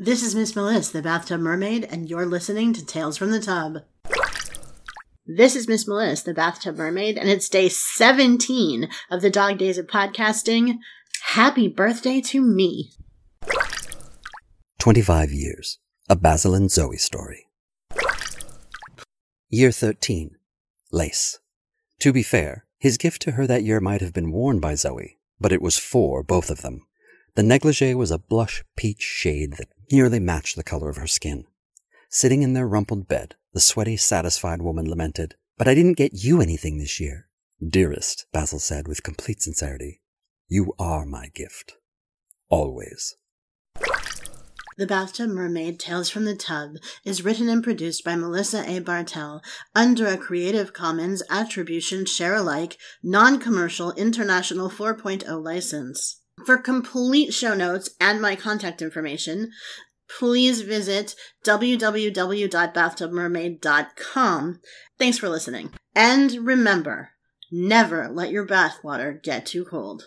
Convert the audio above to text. This is Miss Melissa, the Bathtub Mermaid, and you're listening to Tales from the Tub. This is Miss Melissa, the Bathtub Mermaid, and it's day 17 of the Dog Days of Podcasting. Happy birthday to me. 25 years. A Basil and Zoe story. Year 13. Lace. To be fair, his gift to her that year might have been worn by Zoe, but it was for both of them. The negligee was a blush peach shade that nearly matched the color of her skin. Sitting in their rumpled bed, the sweaty, satisfied woman lamented, "But I didn't get you anything this year." "Dearest," Basil said with complete sincerity, "you are my gift. Always." The Bathtub Mermaid Tales from the Tub is written and produced by Melissa A. Bartell under a Creative Commons Attribution Share Alike Non Commercial International 4.0 license. For complete show notes and my contact information, please visit www.bathtubmermaid.com. Thanks for listening. And remember, never let your bathwater get too cold.